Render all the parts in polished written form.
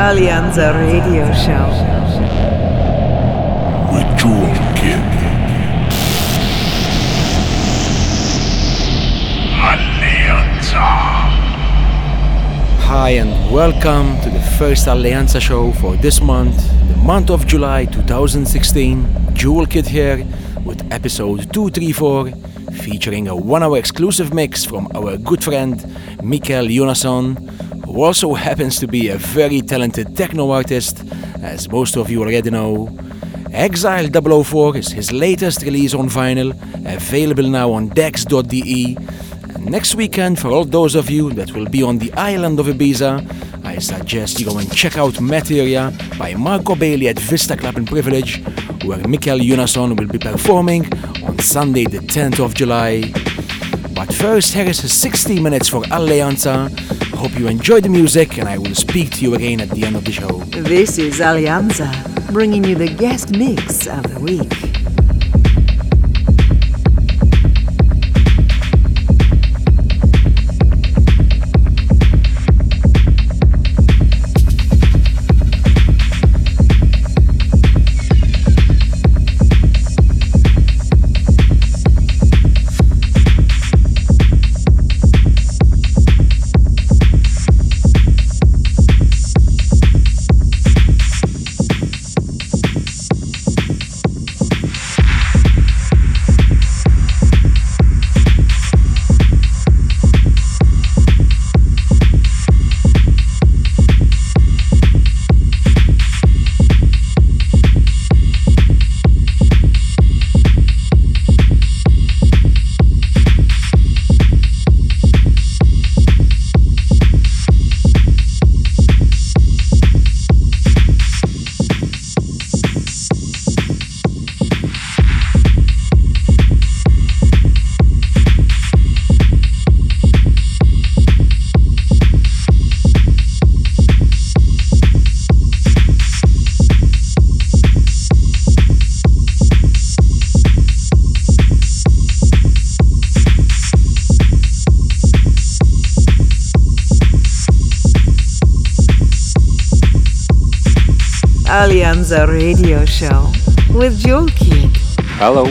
Alleanza Radio Show. With Jewel Kid. Alleanza. Hi and welcome to the first Alleanza show for this month, the month of July 2016. Jewel Kid here with episode 234, featuring a 1 hour exclusive mix from our good friend Mikael Jonasson, who also happens to be a very talented techno artist, as most of you already know. Exile 004 is his latest release on vinyl, available now on dex.de. Next weekend, for all those of you that will be on the island of Ibiza, I suggest you go and check out Materia by Marco Bailey at Vista Club in Privilege, where Mikael Jonasson will be performing on Sunday the 10th of July. But first, here is 60 minutes for Alleanza. Hope you enjoy the music, and I will speak to you again at the end of the show. This is Alleanza, bringing you the guest mix of the week. Alleanza Radio Show with Jewel Kid. Hello,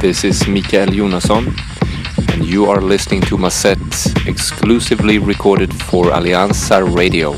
this is Mikael Jonasson, and you are listening to my set exclusively recorded for Alleanza Radio.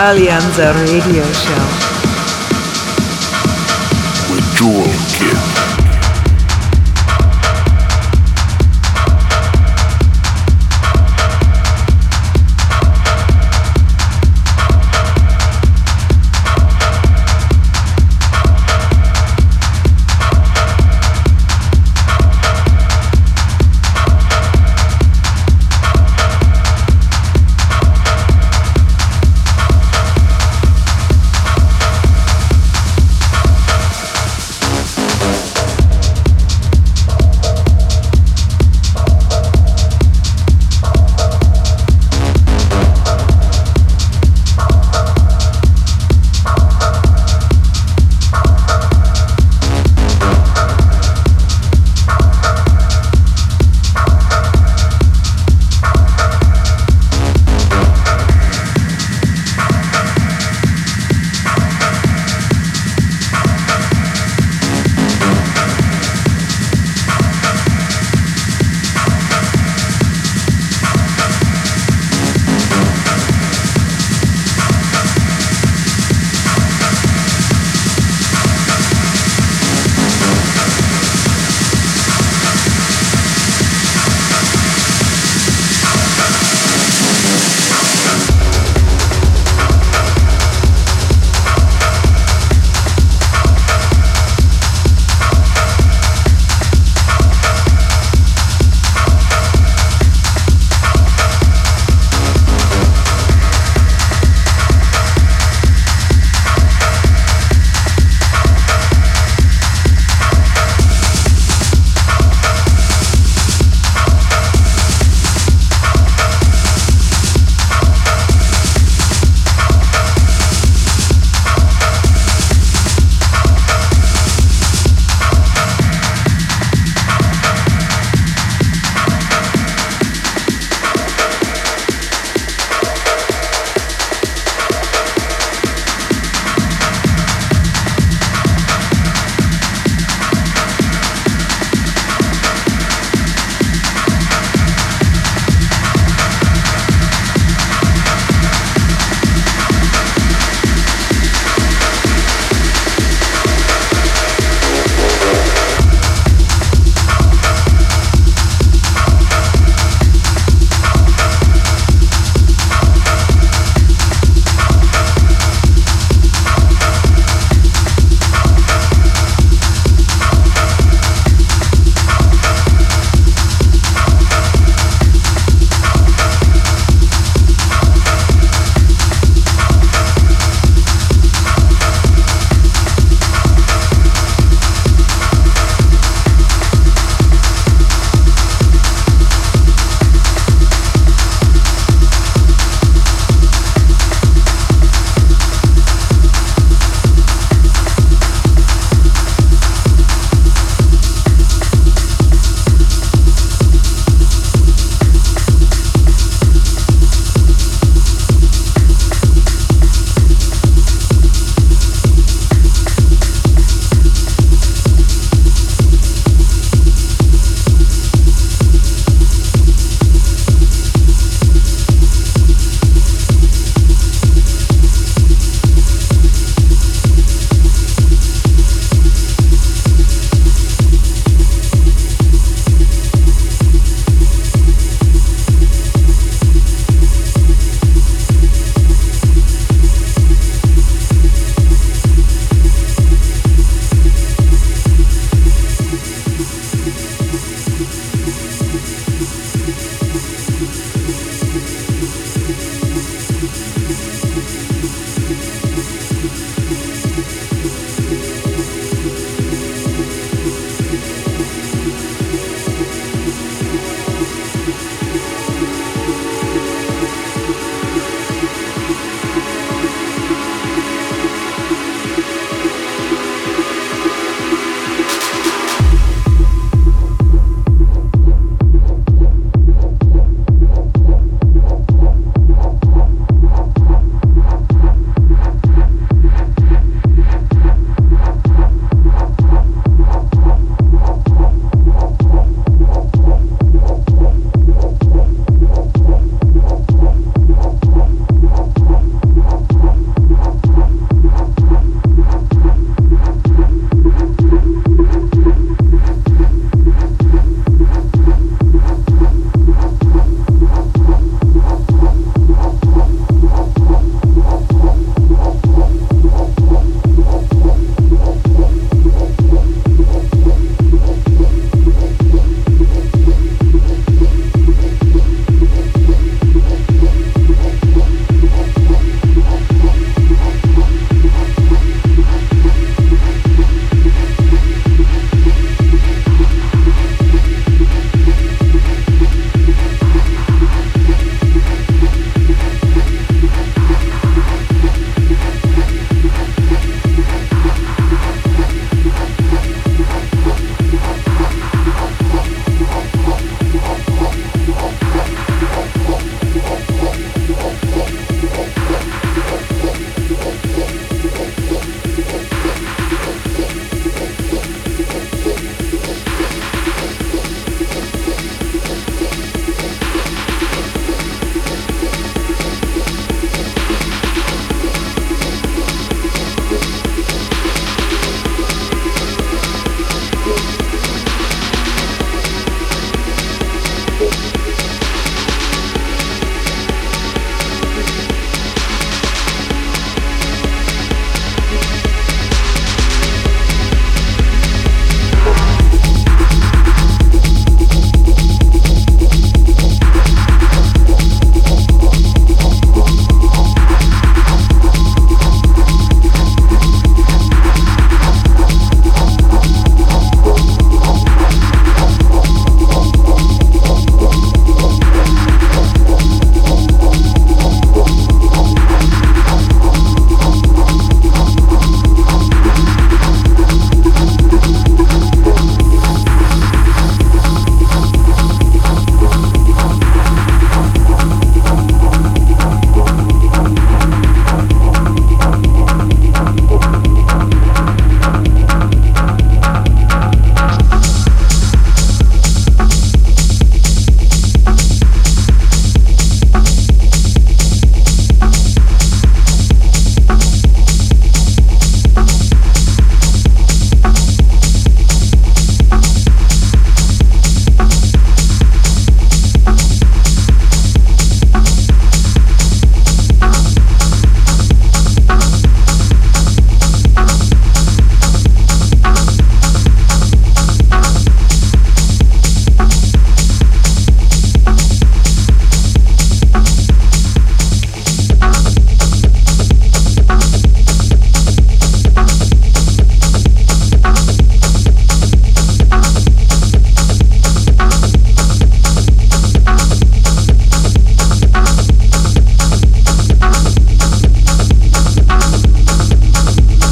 Alleanza Radio Show with Jewel Kid.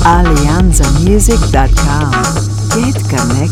AlleanzaMusic.com. Get connected.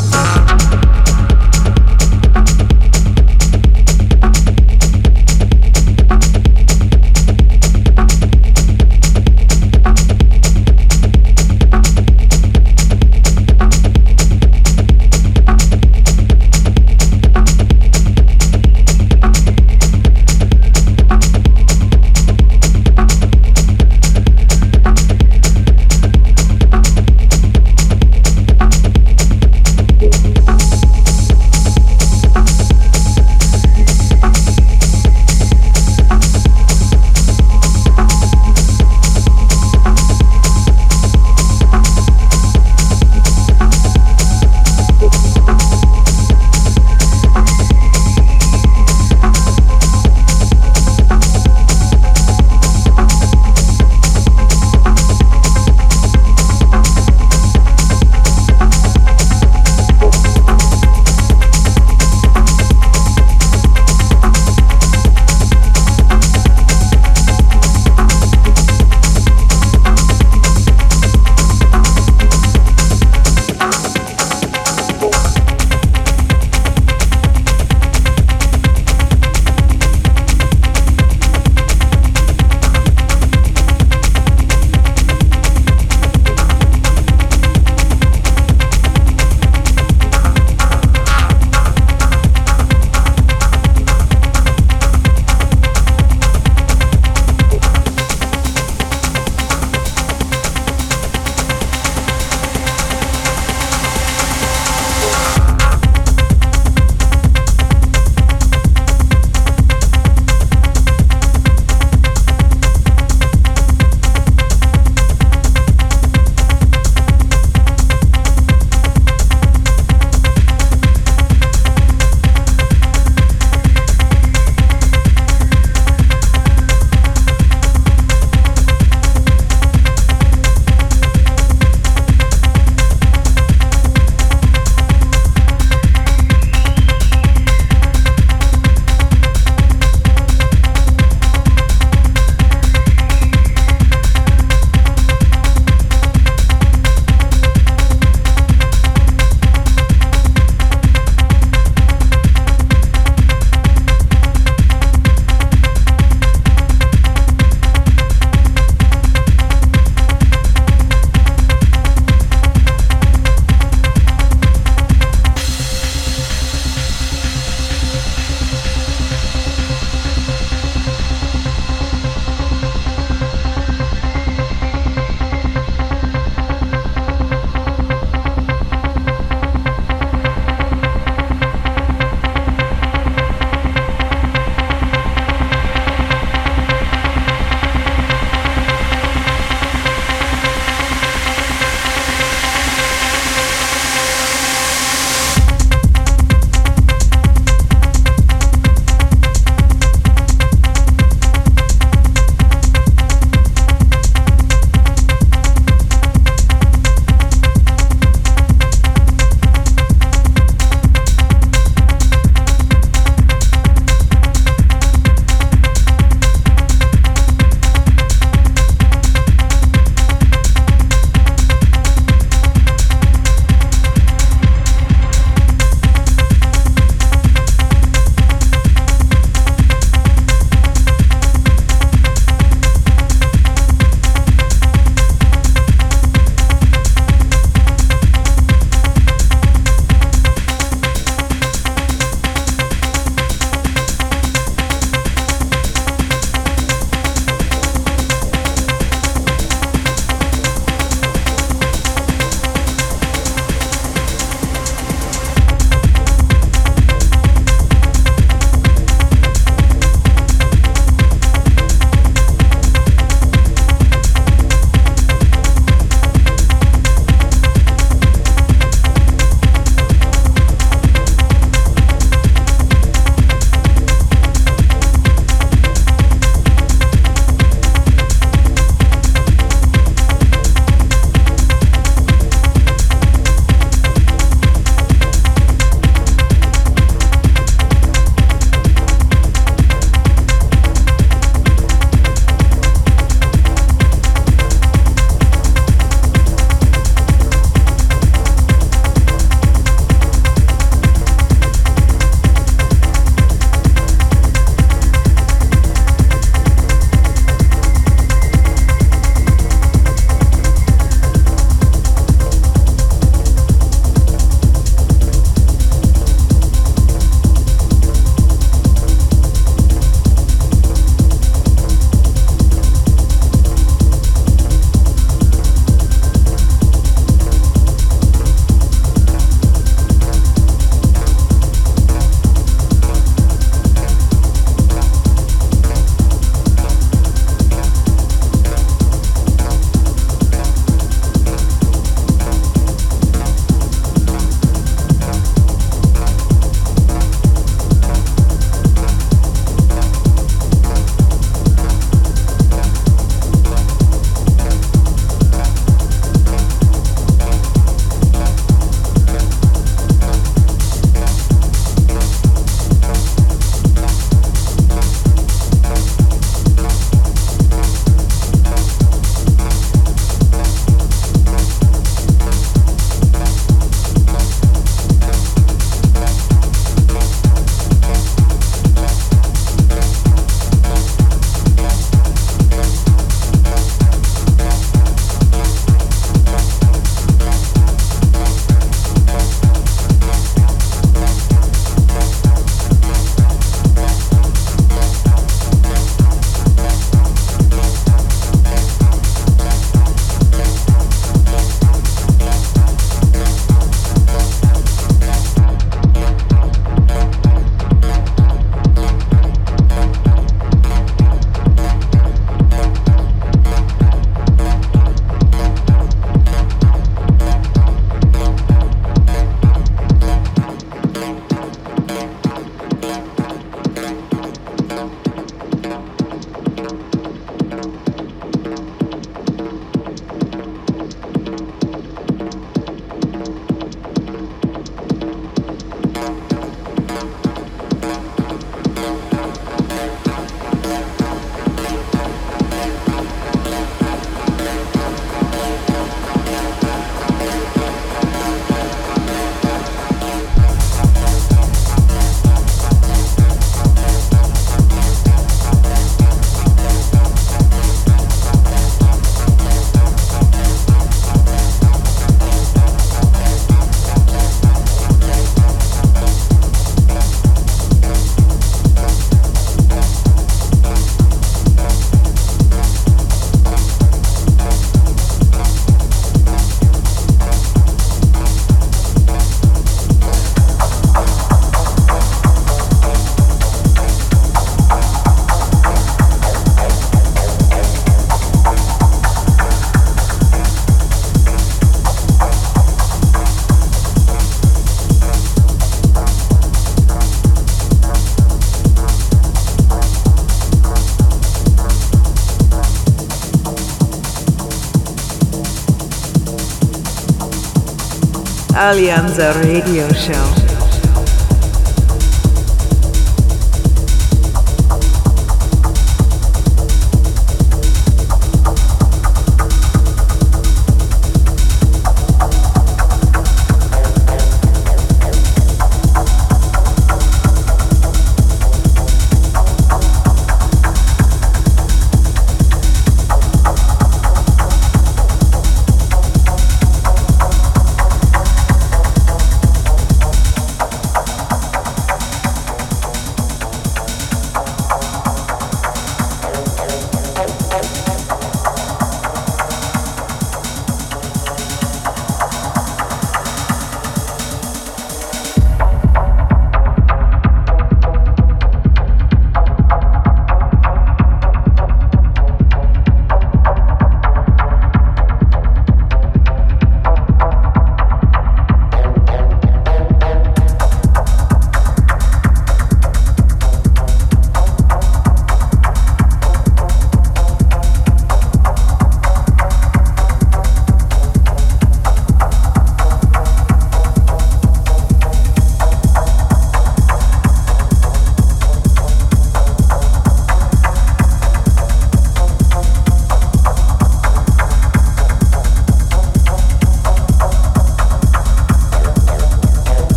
Alleanza Radio Show.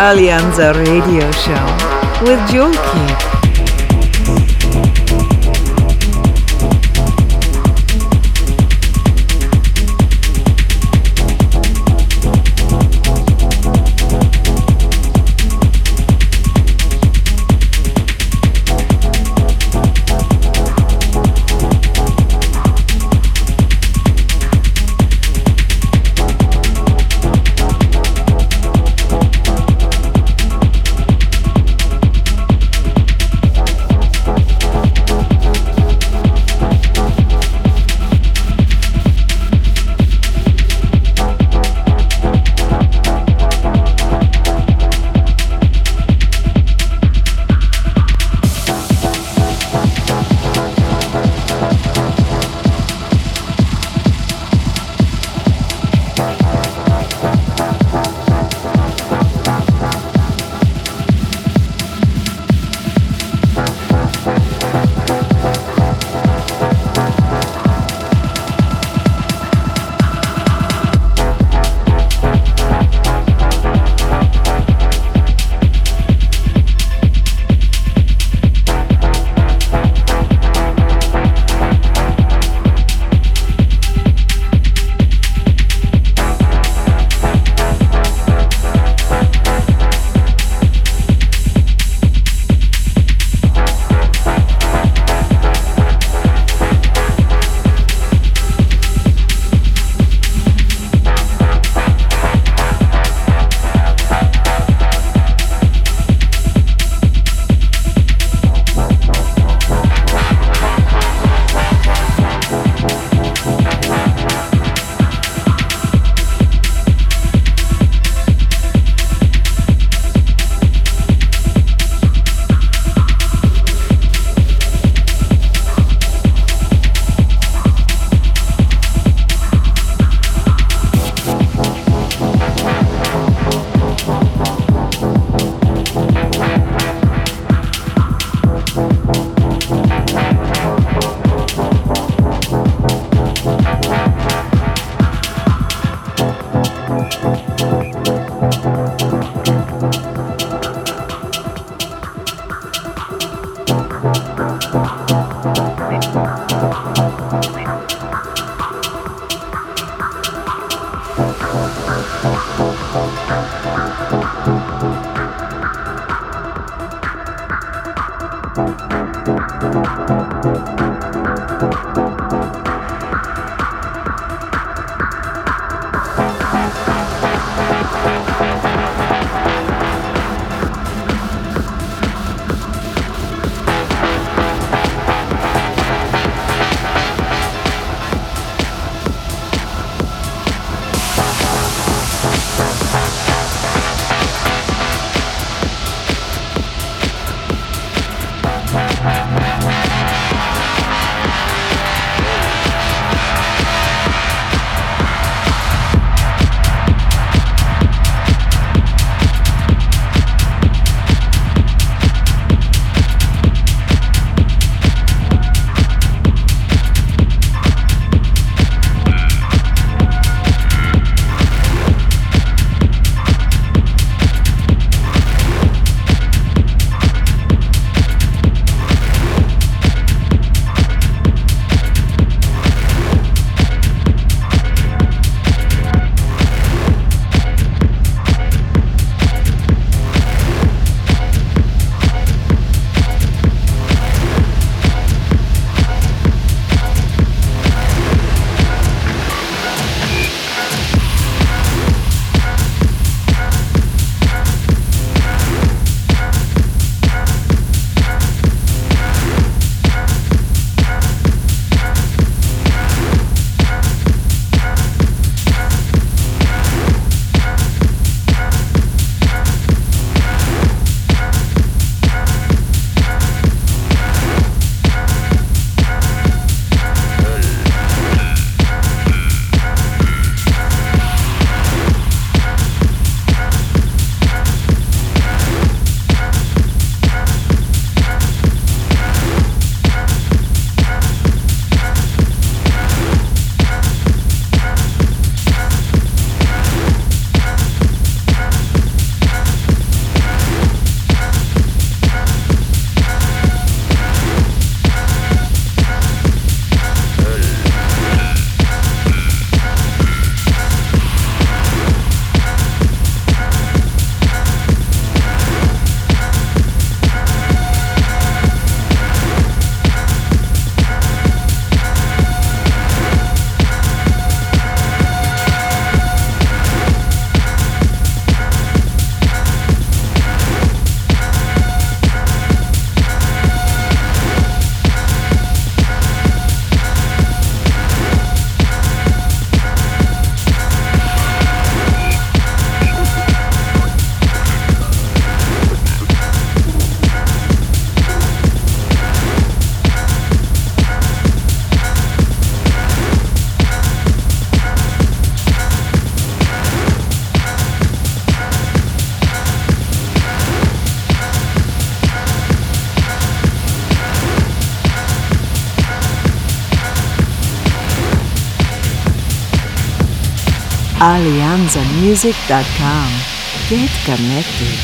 Alleanza Radio Show with Jewel Kid. AlleanzaMusic.com. Get connected.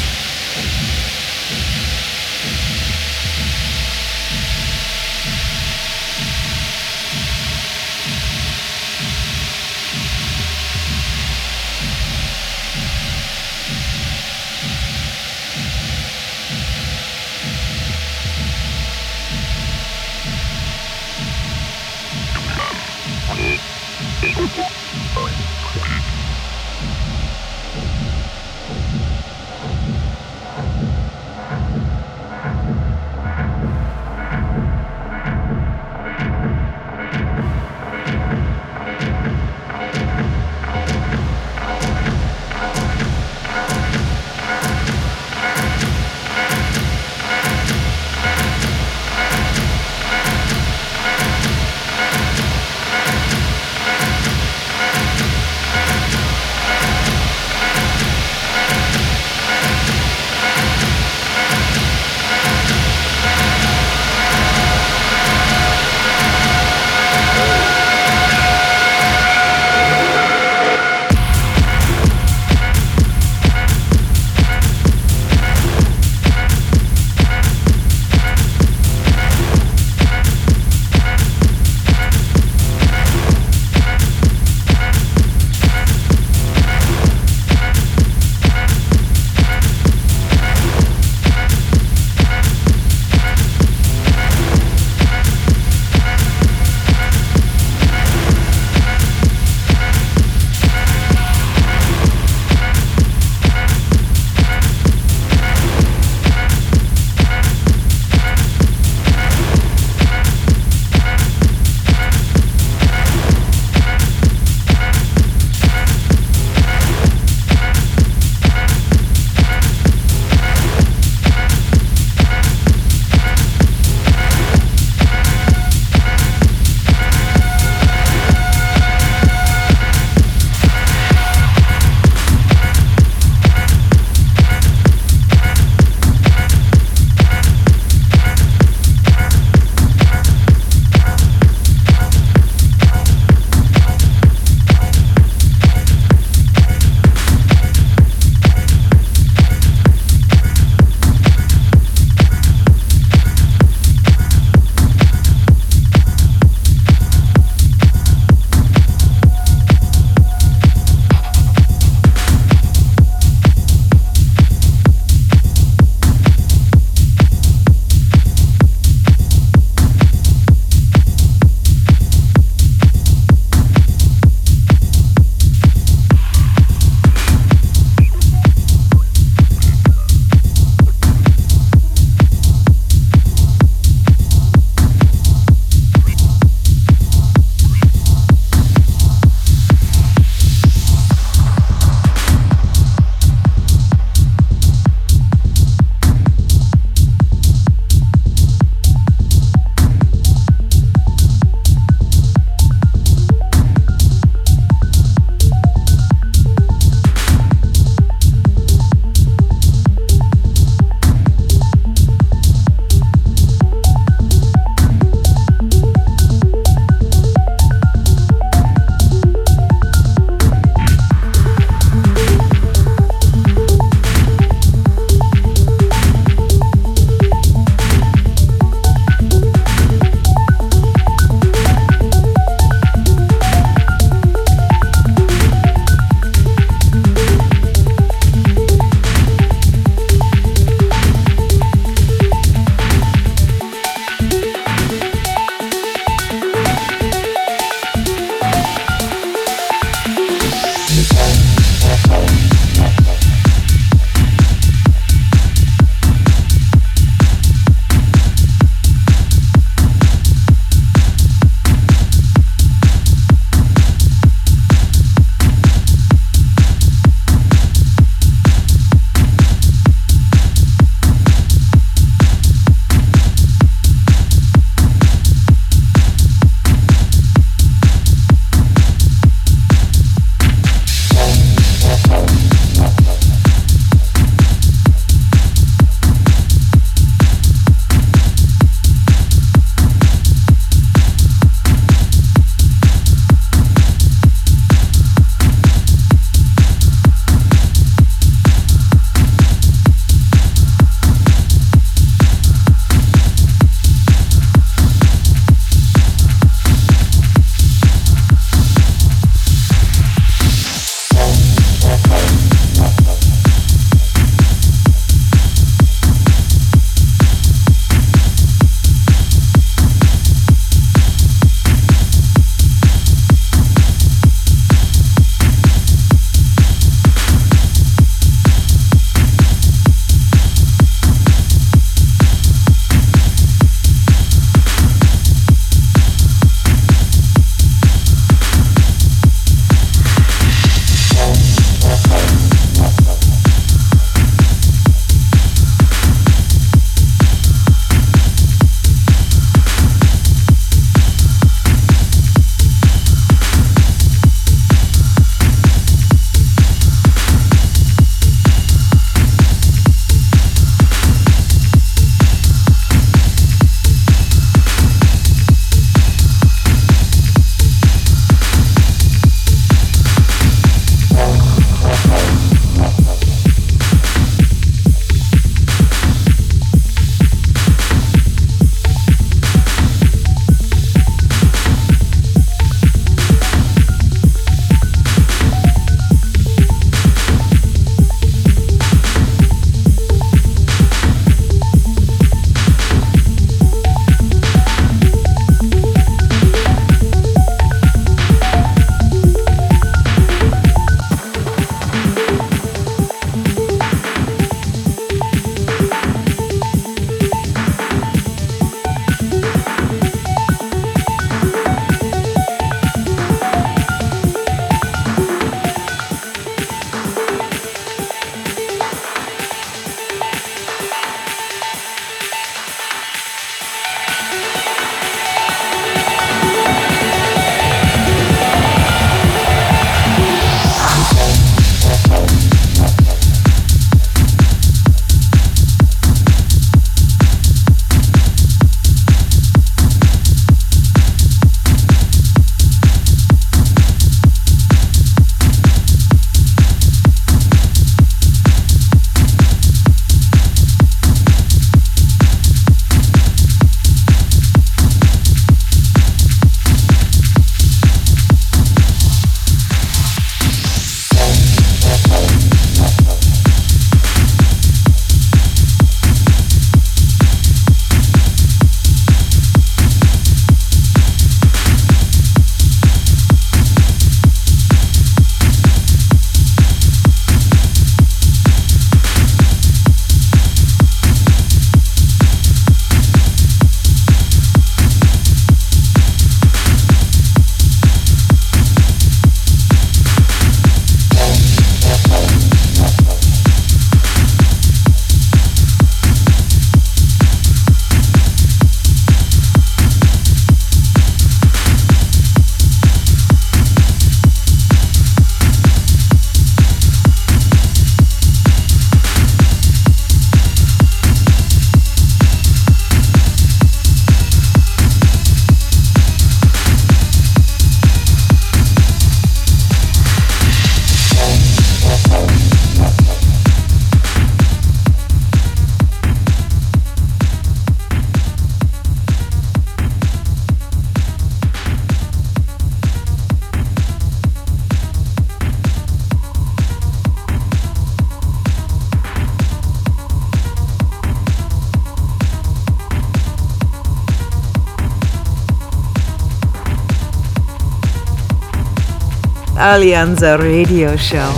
Alleanza Radio Show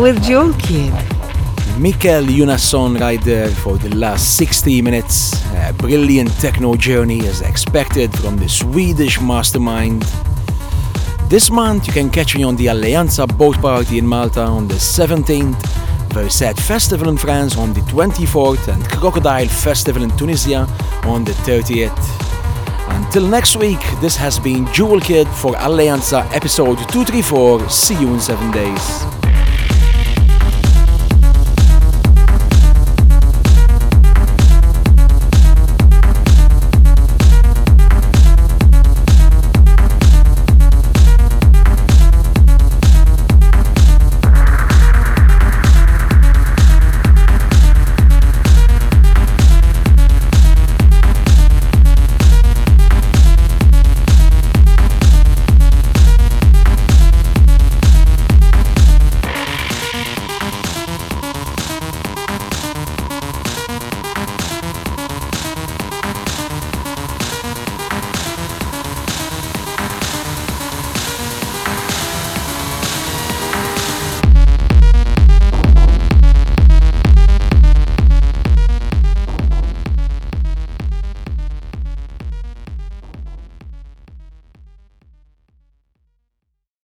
with Jewel Kid. Mikael Jonasson right there for the last 60 minutes. A brilliant techno journey as expected from the Swedish mastermind. This month you can catch me on the Alleanza boat party in Malta on the 17th, Verset Festival in France on the 24th, and Crocodile Festival in Tunisia on the 30th. Until next week, this has been Jewel Kid for Alleanza episode 234. See you in 7 days.